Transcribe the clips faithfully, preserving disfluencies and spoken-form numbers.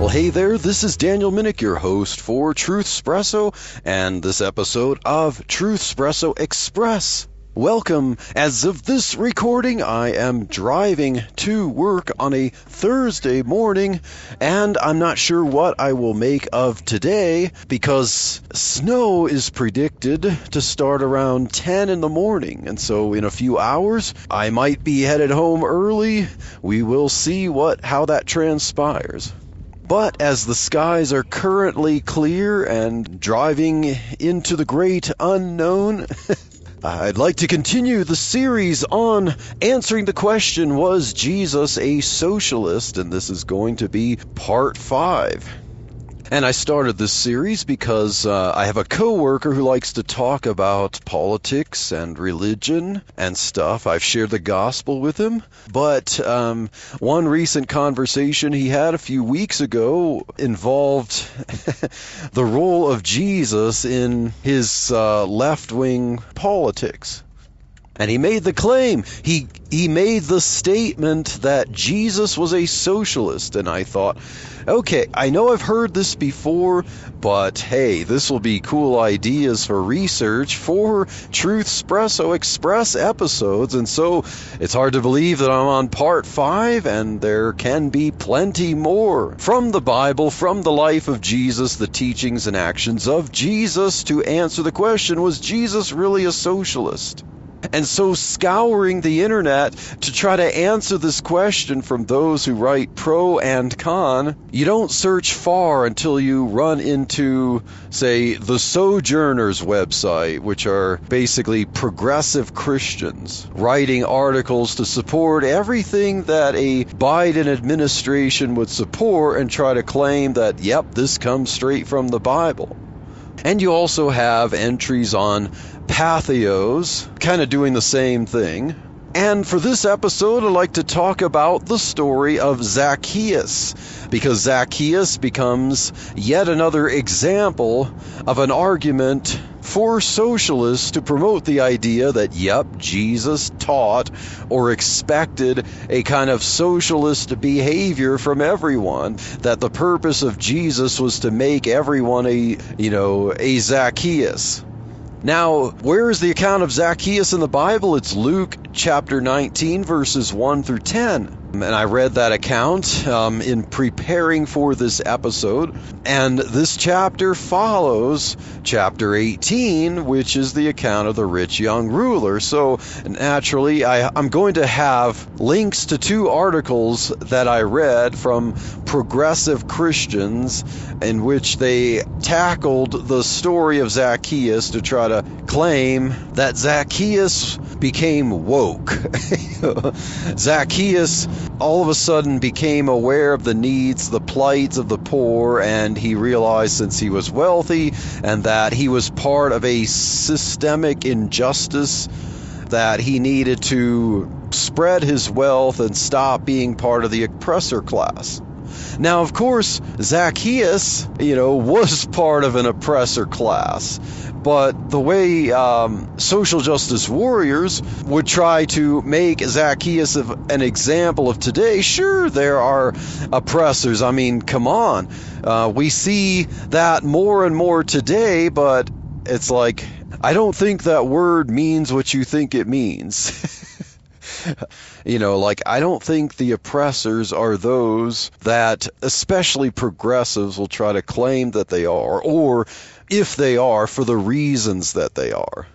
Well, hey there, this is Daniel Minnick, your host for Truthspresso, and this episode of Truthspresso Express. Welcome. As of this recording, I am driving to work on a Thursday morning, and I'm not sure what I will make of today because snow is predicted to start around ten in the morning. And so in a few hours, I might be headed home early. We will see what how that transpires. But as the skies are currently clear and driving into the great unknown, I'd like to continue the series on answering the question, was Jesus a socialist? And this is going to be part five. And I started this series because uh, I have a coworker who likes to talk about politics and religion and stuff. I've shared the gospel with him. But um, one recent conversation he had a few weeks ago involved the role of Jesus in his uh, left-wing politics. And he made the claim, he he made the statement that Jesus was a socialist. And I thought, okay, I know I've heard this before, but hey, this will be cool ideas for research for Truthspresso Express episodes. And so it's hard to believe that I'm on part five, and there can be plenty more from the Bible, from the life of Jesus, the teachings and actions of Jesus to answer the question, was Jesus really a socialist? And so scouring the internet to try to answer this question from those who write pro and con, you don't search far until you run into, say, the Sojourners website, which are basically progressive Christians writing articles to support everything that a Biden administration would support and try to claim that, yep, this comes straight from the Bible. And you also have entries on Patheos, kind of doing the same thing. And for this episode, I'd like to talk about the story of Zacchaeus, because Zacchaeus becomes yet another example of an argument for socialists to promote the idea that, yep, Jesus taught or expected a kind of socialist behavior from everyone, that the purpose of Jesus was to make everyone a, you know, a Zacchaeus. Now, where is the account of Zacchaeus in the Bible? It's Luke chapter nineteen, verses one through ten. And I read that account um, in preparing for this episode. And this chapter follows chapter eighteen, which is the account of the rich young ruler. So naturally, I, I'm going to have links to two articles that I read from progressive Christians in which they tackled the story of Zacchaeus to try to claim that Zacchaeus became woke. Zacchaeus all of a sudden became aware of the needs, the plights of the poor, and he realized since he was wealthy and that he was part of a systemic injustice that he needed to spread his wealth and stop being part of the oppressor class. Now, of course, Zacchaeus, you know, was part of an oppressor class, but the way um, social justice warriors would try to make Zacchaeus an example of today, sure, there are oppressors. I mean, come on. Uh, we see that more and more today, but it's like, I don't think that word means what you think it means. You know, like, I don't think the oppressors are those that, especially progressives, will try to claim that they are, or if they are, for the reasons that they are.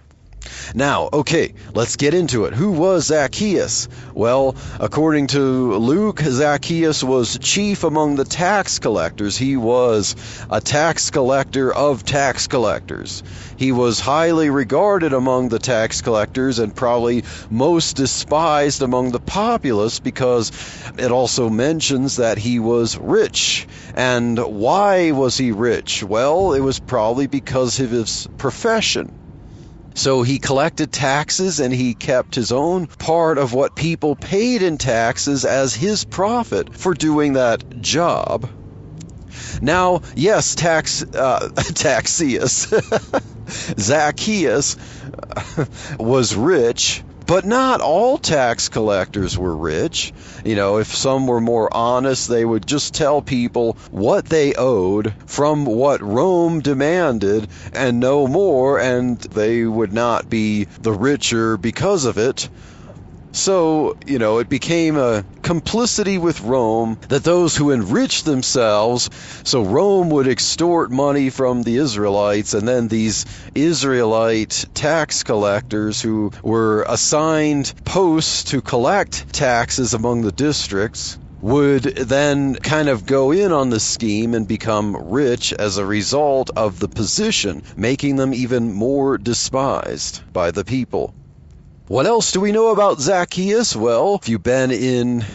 Now, okay, let's get into it. Who was Zacchaeus? Well, according to Luke, Zacchaeus was chief among the tax collectors. He was a tax collector of tax collectors. He was highly regarded among the tax collectors and probably most despised among the populace, because it also mentions that he was rich. And why was he rich? Well, it was probably because of his profession. So he collected taxes and he kept his own part of what people paid in taxes as his profit for doing that job. Now, yes, tax, uh, Taxius, Zacchaeus was rich, but not all tax collectors were rich. You know, if some were more honest, they would just tell people what they owed from what Rome demanded and no more, and they would not be the richer because of it. So, you know, it became a complicity with Rome that those who enriched themselves, so Rome would extort money from the Israelites, and then these Israelite tax collectors who were assigned posts to collect taxes among the districts would then kind of go in on the scheme and become rich as a result of the position, making them even more despised by the people. What else do we know about Zacchaeus? Well, if you've been in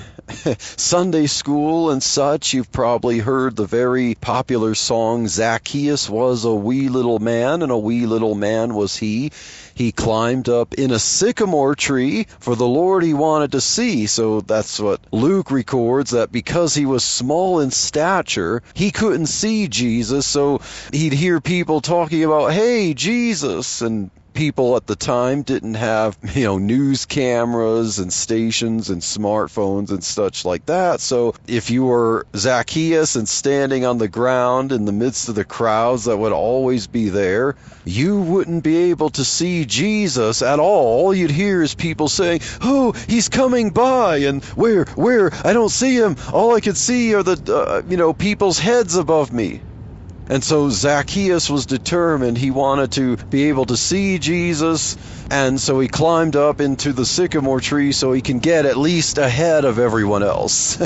Sunday school and such, you've probably heard the very popular song, Zacchaeus was a wee little man, and a wee little man was he. He climbed up in a sycamore tree, for the Lord he wanted to see. So that's what Luke records, that because he was small in stature, he couldn't see Jesus. So he'd hear people talking about, hey, Jesus, and people at the time didn't have, you know, news cameras and stations and smartphones and such like that. So if you were Zacchaeus and standing on the ground in the midst of the crowds that would always be there, you wouldn't be able to see Jesus at all. All you'd hear is people saying, oh, he's coming by, and where, where, I don't see him. All I could see are the, uh, you know, people's heads above me. And so Zacchaeus was determined he wanted to be able to see Jesus, and so he climbed up into the sycamore tree so he can get at least ahead of everyone else.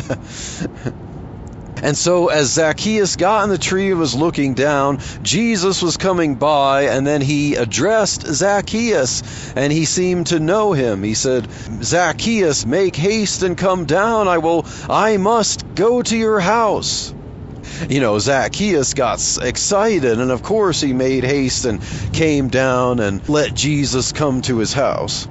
And so as Zacchaeus got in the tree and was looking down, Jesus was coming by, and then he addressed Zacchaeus, and he seemed to know him. He said, Zacchaeus, make haste and come down. I will, I must go to your house. You know, Zacchaeus got excited, and of course he made haste and came down and let Jesus come to his house.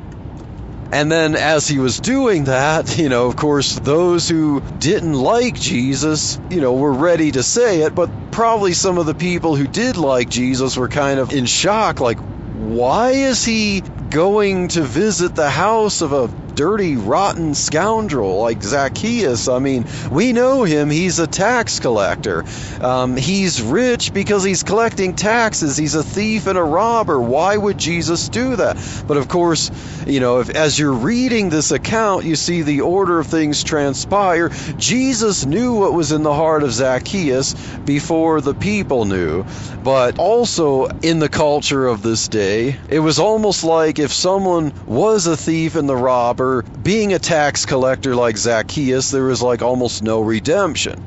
And then as he was doing that, you know, of course, those who didn't like Jesus, you know, were ready to say it, but probably some of the people who did like Jesus were kind of in shock, like, why is he going to visit the house of a dirty, rotten scoundrel like Zacchaeus? I mean, we know him. He's a tax collector. Um, he's rich because he's collecting taxes. He's a thief and a robber. Why would Jesus do that? But of course, you know, if, as you're reading this account, you see the order of things transpire. Jesus knew what was in the heart of Zacchaeus before the people knew. But also in the culture of this day, it was almost like if someone was a thief and the robber, being a tax collector like Zacchaeus, there was like almost no redemption.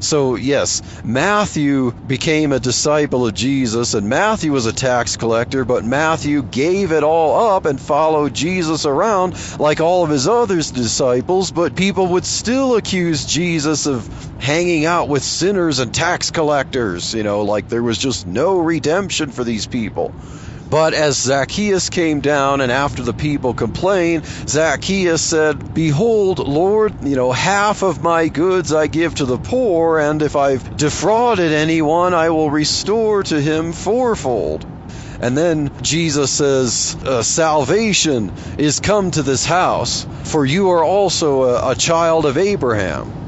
So yes, Matthew became a disciple of Jesus, and Matthew was a tax collector, but Matthew gave it all up and followed Jesus around like all of his other disciples, but people would still accuse Jesus of hanging out with sinners and tax collectors, you know, like there was just no redemption for these people. But as Zacchaeus came down, and after the people complained, Zacchaeus said, behold, Lord, you know, half of my goods I give to the poor, and if I've defrauded anyone, I will restore to him fourfold. And then Jesus says, uh, salvation is come to this house, for you are also a, a child of Abraham.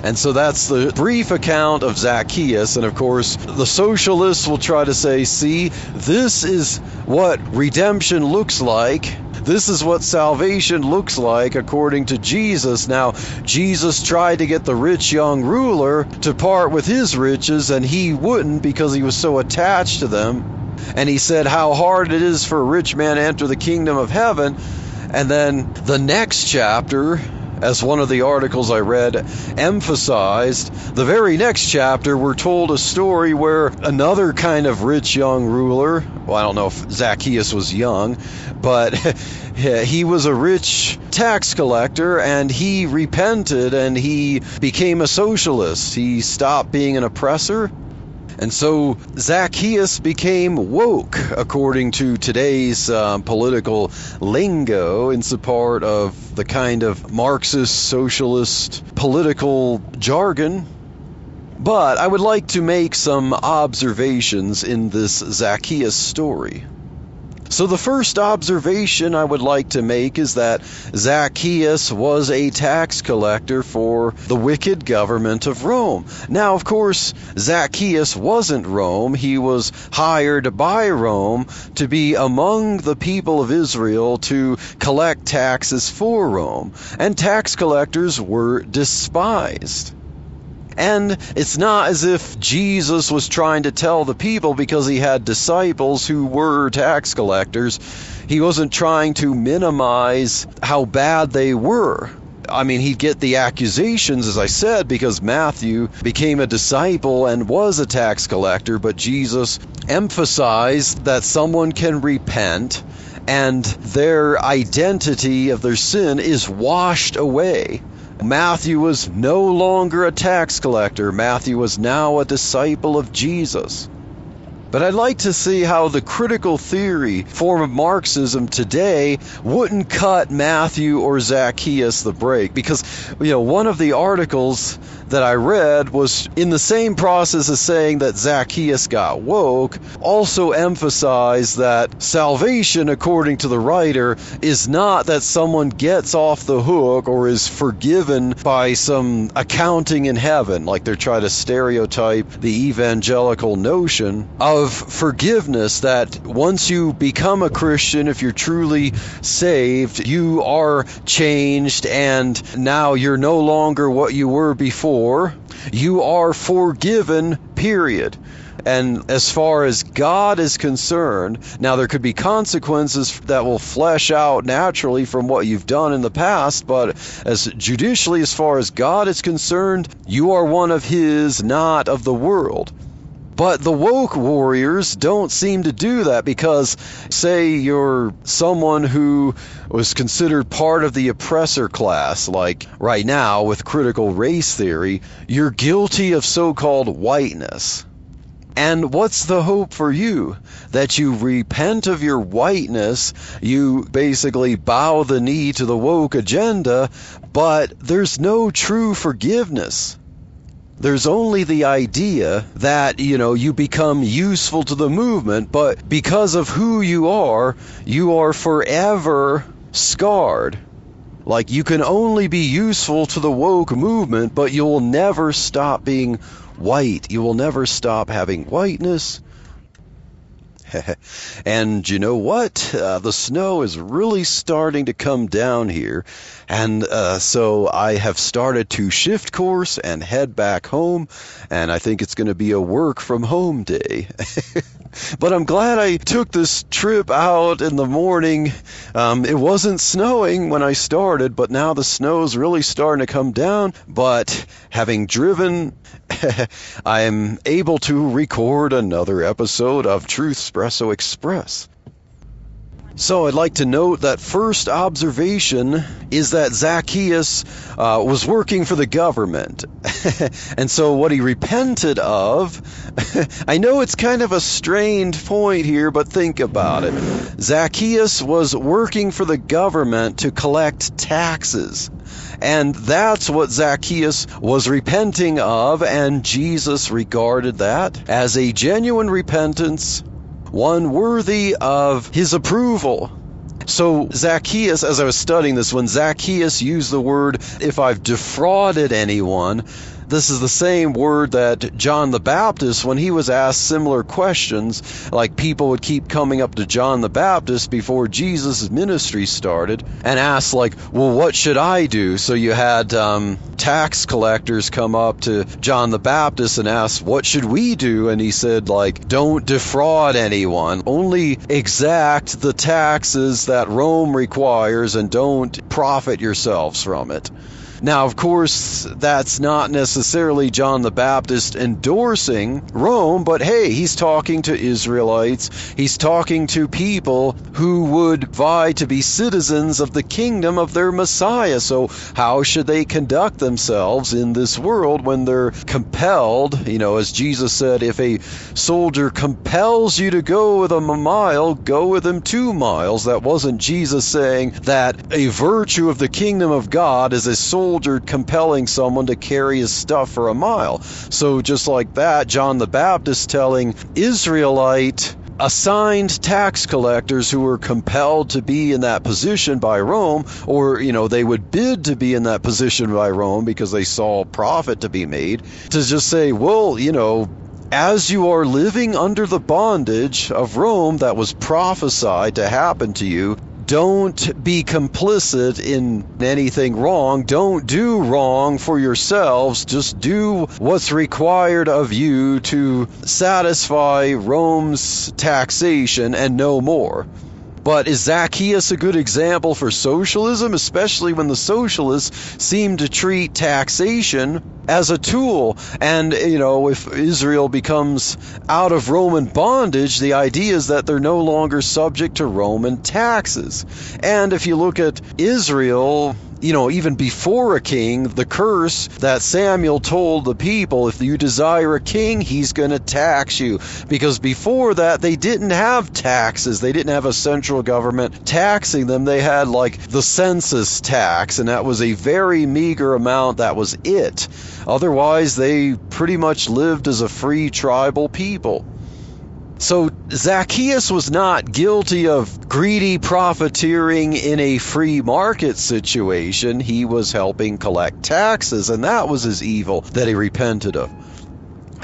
And so that's the brief account of Zacchaeus. And of course, the socialists will try to say, see, this is what redemption looks like. This is what salvation looks like according to Jesus. Now, Jesus tried to get the rich young ruler to part with his riches, and he wouldn't because he was so attached to them. And he said, how hard it is for a rich man to enter the kingdom of heaven. And then the next chapter, as one of the articles I read emphasized, the very next chapter we're told a story where another kind of rich young ruler, well, I don't know if Zacchaeus was young, but he was a rich tax collector, and he repented and he became a socialist. He stopped being an oppressor. And so Zacchaeus became woke, according to today's uh, political lingo, in support of the kind of Marxist, socialist, political jargon. But I would like to make some observations in this Zacchaeus story. So the first observation I would like to make is that Zacchaeus was a tax collector for the wicked government of Rome. Now, of course, Zacchaeus wasn't Rome. He was hired by Rome to be among the people of Israel to collect taxes for Rome. And tax collectors were despised. And it's not as if Jesus was trying to tell the people because he had disciples who were tax collectors. He wasn't trying to minimize how bad they were. I mean, he'd get the accusations, as I said, because Matthew became a disciple and was a tax collector, but Jesus emphasized that someone can repent and their identity of their sin is washed away. Matthew was no longer a tax collector. Matthew was now a disciple of Jesus. But I'd like to see how the critical theory form of Marxism today wouldn't cut Matthew or Zacchaeus the break. Because, you know, one of the articles that I read was in the same process as saying that Zacchaeus got woke, also emphasized that salvation, according to the writer, is not that someone gets off the hook or is forgiven by some accounting in heaven, like they're trying to stereotype the evangelical notion of forgiveness, that once you become a Christian, if you're truly saved, you are changed and now you're no longer what you were before. You are forgiven, period. And as far as God is concerned, now there could be consequences that will flesh out naturally from what you've done in the past, but as judicially, as far as God is concerned, you are one of His, not of the world. But the woke warriors don't seem to do that, because say you're someone who was considered part of the oppressor class, like right now with critical race theory, you're guilty of so-called whiteness. And what's the hope for you? That you repent of your whiteness, you basically bow the knee to the woke agenda, but there's no true forgiveness. There's only the idea that, you know, you become useful to the movement, but because of who you are, you are forever scarred. Like, you can only be useful to the woke movement, but you will never stop being white. You will never stop having whiteness. And you know what? Uh, the snow is really starting to come down here. And uh, so I have started to shift course and head back home. And I think it's going to be a work from home day. But I'm glad I took this trip out in the morning. Um, it wasn't snowing when I started, but now the snow's really starting to come down. But having driven, I am able to record another episode of Truthspresso Express. So I'd like to note that first observation is that Zacchaeus uh, was working for the government. And so what he repented of, I know it's kind of a strained point here, but think about it. Zacchaeus was working for the government to collect taxes. And that's what Zacchaeus was repenting of, and Jesus regarded that as a genuine repentance, one worthy of his approval. So Zacchaeus, as I was studying this, when Zacchaeus used the word, if I've defrauded anyone, this is the same word that John the Baptist, when he was asked similar questions, like people would keep coming up to John the Baptist before Jesus' ministry started and asked, like, well, what should I do? So you had um, tax collectors come up to John the Baptist and ask, what should we do? And he said, like, don't defraud anyone. Only exact the taxes that Rome requires and don't profit yourselves from it. Now, of course, that's not necessarily John the Baptist endorsing Rome, but hey, he's talking to Israelites. He's talking to people who would vie to be citizens of the kingdom of their Messiah. So how should they conduct themselves in this world when they're compelled? You know, as Jesus said, if a soldier compels you to go with him a mile, go with him two miles. That wasn't Jesus saying that a virtue of the kingdom of God is a soldier Soldier compelling someone to carry his stuff for a mile. So just like that, John the Baptist telling Israelite assigned tax collectors who were compelled to be in that position by Rome, or, you know, they would bid to be in that position by Rome because they saw profit to be made, to just say, well, you know, as you are living under the bondage of Rome that was prophesied to happen to you, don't be complicit in anything wrong. Don't do wrong for yourselves. Just do what's required of you to satisfy Rome's taxation and no more. But is Zacchaeus a good example for socialism, especially when the socialists seem to treat taxation as a tool? And, you know, if Israel becomes out of Roman bondage, the idea is that they're no longer subject to Roman taxes. And if you look at Israel, you know, even before a king, the curse that Samuel told the people, if you desire a king, he's going to tax you. Because before that, they didn't have taxes. They didn't have a central government taxing them. They had, like, the census tax, and that was a very meager amount. That was it. Otherwise, they pretty much lived as a free tribal people. So Zacchaeus was not guilty of greedy profiteering in a free market situation. He was helping collect taxes, and that was his evil that he repented of.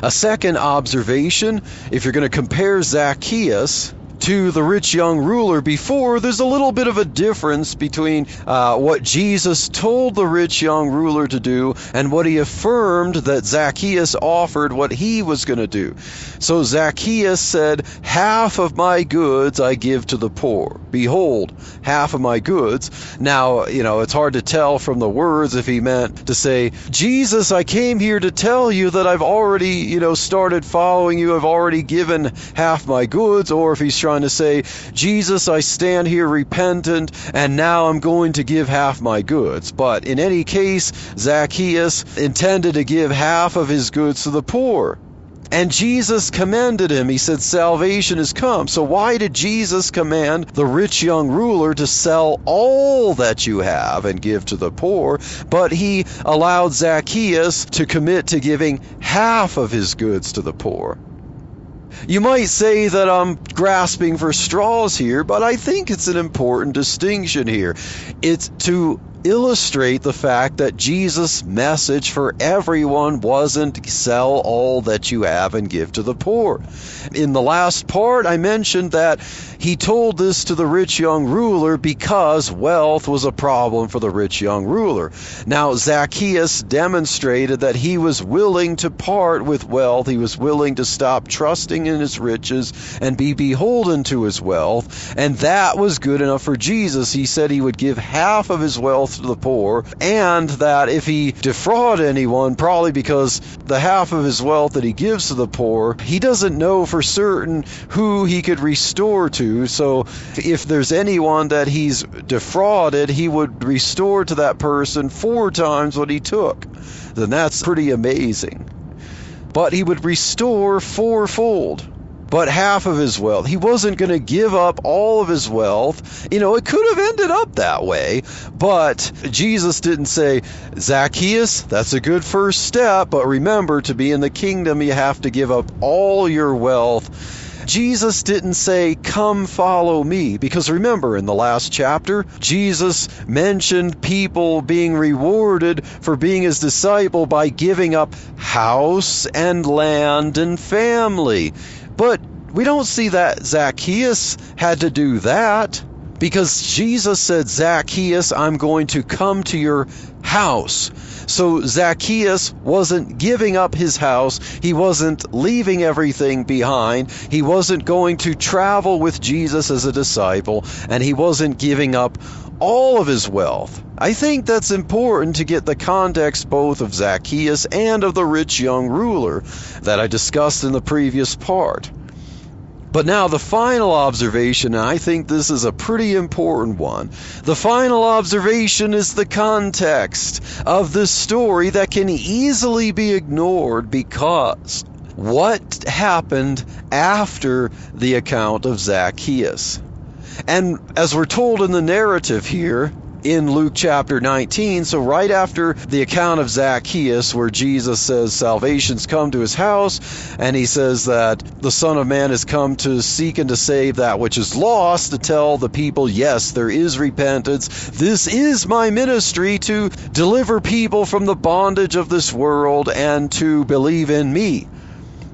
A second observation, if you're going to compare Zacchaeus to the rich young ruler before, there's a little bit of a difference between uh, what Jesus told the rich young ruler to do and what he affirmed that Zacchaeus offered what he was going to do. So Zacchaeus said, half of my goods I give to the poor. Behold, half of my goods. Now, you know, it's hard to tell from the words if he meant to say, Jesus, I came here to tell you that I've already, you know, started following you. I've already given half my goods. Or if he's trying to say, Jesus, I stand here repentant, and now I'm going to give half my goods. But in any case, Zacchaeus intended to give half of his goods to the poor. And Jesus commended him. He said, salvation is come. So why did Jesus command the rich young ruler to sell all that you have and give to the poor? But he allowed Zacchaeus to commit to giving half of his goods to the poor. You might say that I'm grasping for straws here, but I think it's an important distinction here. It's to illustrate the fact that Jesus' message for everyone wasn't sell all that you have and give to the poor. In the last part, I mentioned that he told this to the rich young ruler because wealth was a problem for the rich young ruler. Now, Zacchaeus demonstrated that he was willing to part with wealth. He was willing to stop trusting in his riches and be beholden to his wealth. And that was good enough for Jesus. He said he would give half of his wealth to the poor, and that if he defraud anyone, probably because the half of his wealth that he gives to the poor, he doesn't know for certain who he could restore to. So if there's anyone that he's defrauded, he would restore to that person four times what he took. Then that's pretty amazing. But he would restore fourfold. But half of his wealth. He wasn't going to give up all of his wealth. You know, it could have ended up that way. But Jesus didn't say, Zacchaeus, that's a good first step. But remember, to be in the kingdom, you have to give up all your wealth. Jesus didn't say, come follow me, because remember, in the last chapter, Jesus mentioned people being rewarded for being his disciple by giving up house and land and family. But we don't see that Zacchaeus had to do that. because Jesus said, Zacchaeus, I'm going to come to your house. So Zacchaeus wasn't giving up his house. He wasn't leaving everything behind. He wasn't going to travel with Jesus as a disciple, and he wasn't giving up all of his wealth. I think that's important to get the context both of Zacchaeus and of the rich young ruler that I discussed in the previous part. But now the final observation, and I think this is a pretty important one. The final observation is the context of this story that can easily be ignored because what happened after the account of Zacchaeus. And as we're told in the narrative here in Luke chapter nineteen, so right after the account of Zacchaeus, where Jesus says salvation's come to his house, and he says that the Son of Man has come to seek and to save that which is lost, to tell the people, yes, there is repentance. This is my ministry, to deliver people from the bondage of this world and to believe in me.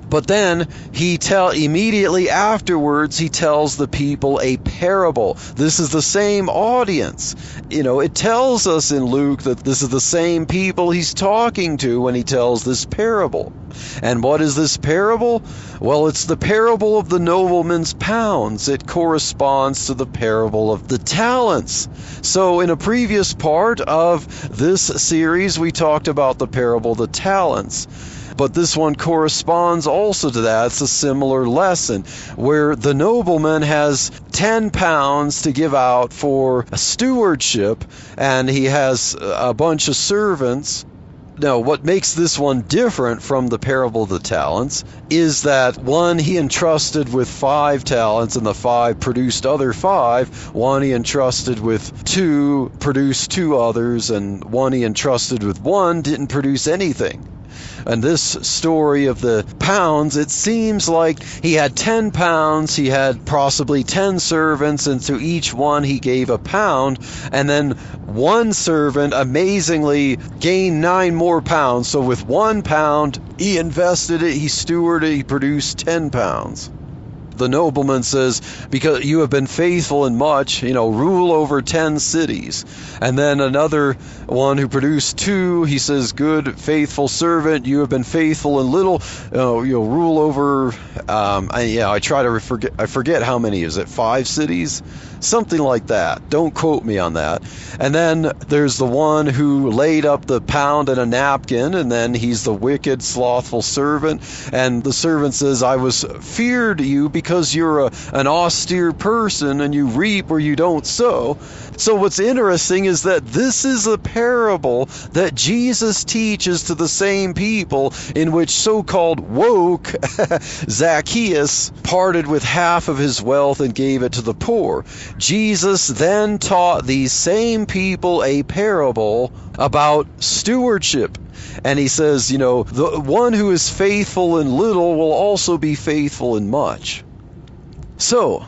But then he tell immediately afterwards, he tells the people a parable. This is the same audience. You know, it tells us in Luke that this is the same people he's talking to when he tells this parable. And what is this parable? Well, it's the parable of the nobleman's pounds. It corresponds to the parable of the talents. So in a previous part of this series, we talked about the parable of the talents. But this one corresponds also to that. It's a similar lesson where the nobleman has ten pounds to give out for a stewardship, and he has a bunch of servants. Now, what makes this one different from the parable of the talents is that one he entrusted with five talents, and the five produced other five. One he entrusted with two, produced two others, and one he entrusted with one, didn't produce anything. And this story of the pounds, it seems like he had ten pounds, he had possibly ten servants, and to each one he gave a pound, and then one servant amazingly gained nine more pounds. So with one pound, he invested it, he stewarded it, he produced ten pounds. The nobleman says, because you have been faithful in much, you know, rule over ten cities. And then another one who produced two, he says, good, faithful servant, you have been faithful in little, uh, you'll rule over, um, I, yeah, I try to forget, I forget how many, is it five cities? Something like that. Don't quote me on that. And then there's the one who laid up the pound in a napkin, and then he's the wicked, slothful servant. And the servant says, I was feared you because Because you're a, an austere person and you reap where you don't sow. So what's interesting is that this is a parable that Jesus teaches to the same people in which so-called woke Zacchaeus parted with half of his wealth and gave it to the poor. Jesus then taught these same people a parable about stewardship. And he says, you know, the one who is faithful in little will also be faithful in much. So,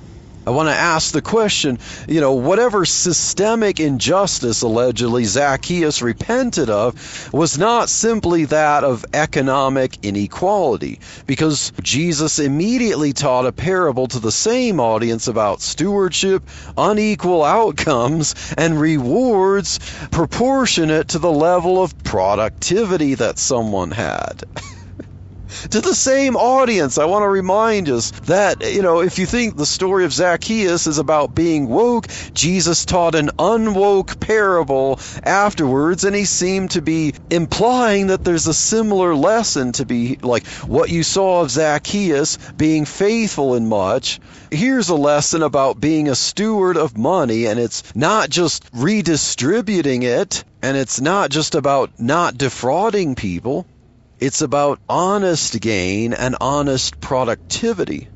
I want to ask the question, you know, whatever systemic injustice allegedly Zacchaeus repented of was not simply that of economic inequality, because Jesus immediately taught a parable to the same audience about stewardship, unequal outcomes, and rewards proportionate to the level of productivity that someone had. To the same audience, I want to remind us that, you know, if you think the story of Zacchaeus is about being woke, Jesus taught an unwoke parable afterwards, and he seemed to be implying that there's a similar lesson to be, like, what you saw of Zacchaeus being faithful in much. Here's a lesson about being a steward of money, and it's not just redistributing it, and it's not just about not defrauding people. It's about honest gain and honest productivity.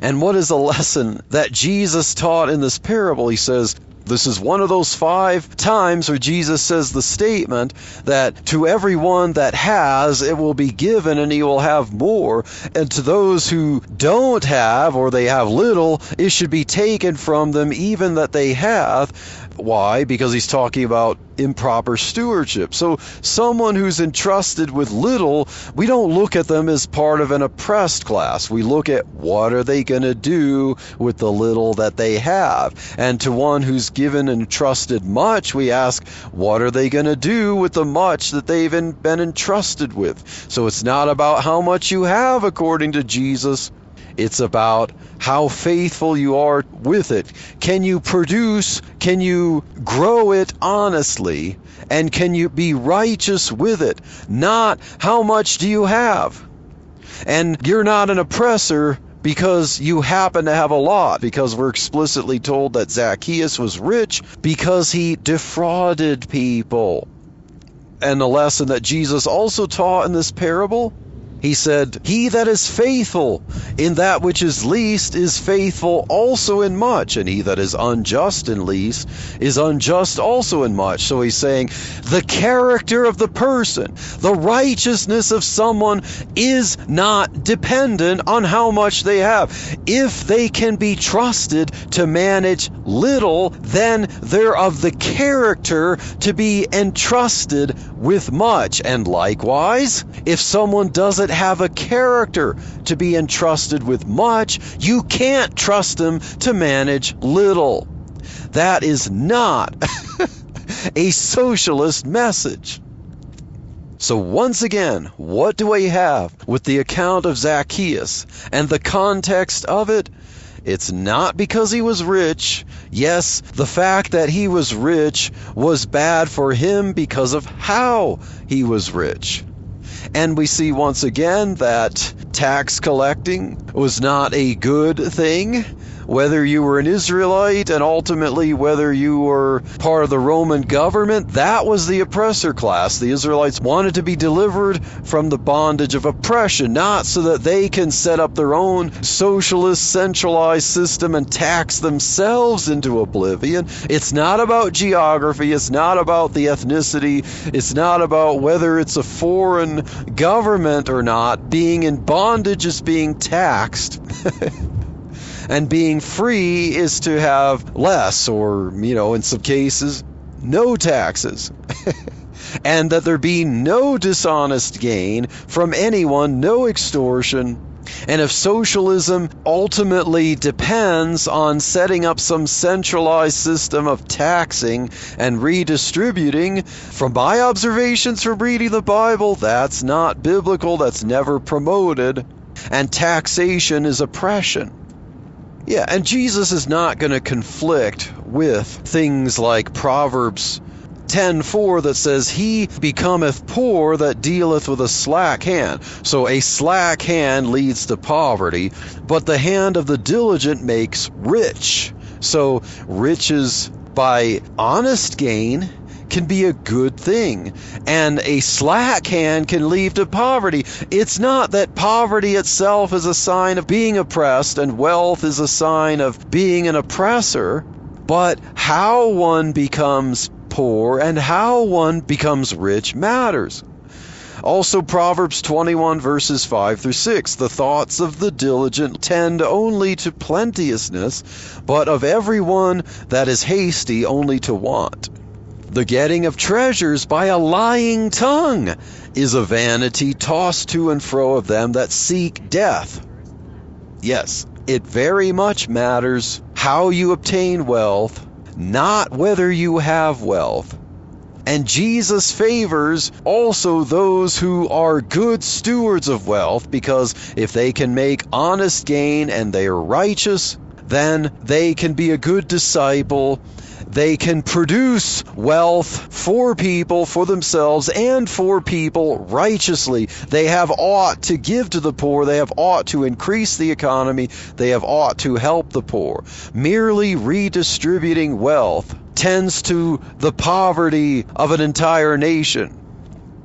And what is the lesson that Jesus taught in this parable? He says, This is one of those five times where Jesus says the statement that to everyone that has, it will be given and he will have more. And to those who don't have, or they have little, it should be taken from them even that they have. Why? Because he's talking about improper stewardship. So someone who's entrusted with little, we don't look at them as part of an oppressed class. We look at what are they going to do with the little that they have. And to one who's given and entrusted much, we ask, what are they going to do with the much that they've been entrusted with? So it's not about how much you have, according to Jesus. It's about how faithful you are with it. Can you produce? Can you grow it honestly? And can you be righteous with it? Not how much do you have? And you're not an oppressor because you happen to have a lot, because we're explicitly told that Zacchaeus was rich because he defrauded people. And the lesson that Jesus also taught in this parable, he said, he that is faithful in that which is least is faithful also in much, and he that is unjust in least is unjust also in much. So he's saying the character of the person, the righteousness of someone is not dependent on how much they have. If they can be trusted to manage little, then they're of the character to be entrusted with much. And likewise, if someone doesn't have a character to be entrusted with much, you can't trust them to manage little. That is not a socialist message. So once again, what do we have with the account of Zacchaeus and the context of it? It's not because he was rich. Yes, the fact that he was rich was bad for him because of how he was rich. And we see once again that tax collecting was not a good thing, whether you were an Israelite and ultimately whether you were part of the Roman government. That was the oppressor class. The Israelites wanted to be delivered from the bondage of oppression, not so that they can set up their own socialist centralized system and tax themselves into oblivion. It's not about geography. It's not about the ethnicity. It's not about whether it's a foreign government or not. Being in bondage is being taxed. And being free is to have less, or, you know, in some cases, no taxes. And that there be no dishonest gain from anyone, no extortion. And if socialism ultimately depends on setting up some centralized system of taxing and redistributing, from my observations from reading the Bible, that's not biblical, that's never promoted. And taxation is oppression. Yeah, and Jesus is not going to conflict with things like Proverbs ten four that says, he becometh poor that dealeth with a slack hand. So a slack hand leads to poverty, but the hand of the diligent makes rich. So riches by honest gain can be a good thing, and a slack hand can lead to poverty. It's not that poverty itself is a sign of being oppressed and wealth is a sign of being an oppressor, but how one becomes poor and how one becomes rich matters. Also, Proverbs twenty-one, verses five through six, the thoughts of the diligent tend only to plenteousness, but of everyone that is hasty only to want. The getting of treasures by a lying tongue is a vanity tossed to and fro of them that seek death. Yes, it very much matters how you obtain wealth, not whether you have wealth. And Jesus favors also those who are good stewards of wealth, because if they can make honest gain and they are righteous, then they can be a good disciple. They can produce wealth for people, for themselves, and for people righteously. They have ought to give to the poor. They have ought to increase the economy. They have ought to help the poor. Merely redistributing wealth tends to the poverty of an entire nation.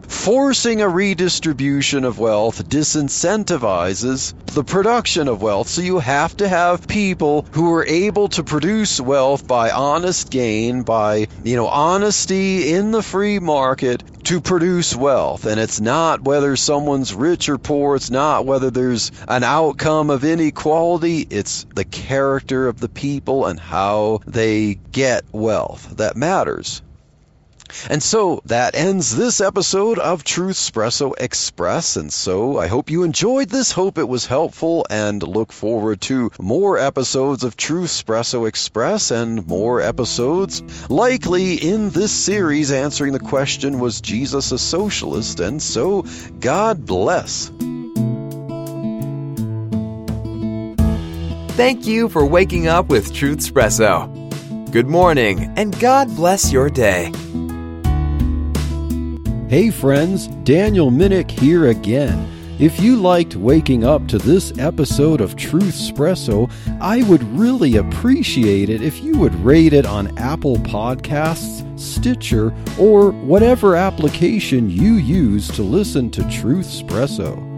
Forcing a redistribution of wealth disincentivizes the production of wealth. So you have to have people who are able to produce wealth by honest gain, by, you know, honesty in the free market to produce wealth. And it's not whether someone's rich or poor. It's not whether there's an outcome of inequality. It's the character of the people and how they get wealth that matters. And so that ends this episode of Truthspresso Express. And so I hope you enjoyed this, hope it was helpful, and look forward to more episodes of Truthspresso Express and more episodes likely in this series answering the question, was Jesus a socialist? And so God bless. Thank you for waking up with Truthspresso. Good morning, and God bless your day. Hey friends, Daniel Minnick here again. If you liked waking up to this episode of Truthspresso, I would really appreciate it if you would rate it on Apple Podcasts, Stitcher, or whatever application you use to listen to Truthspresso.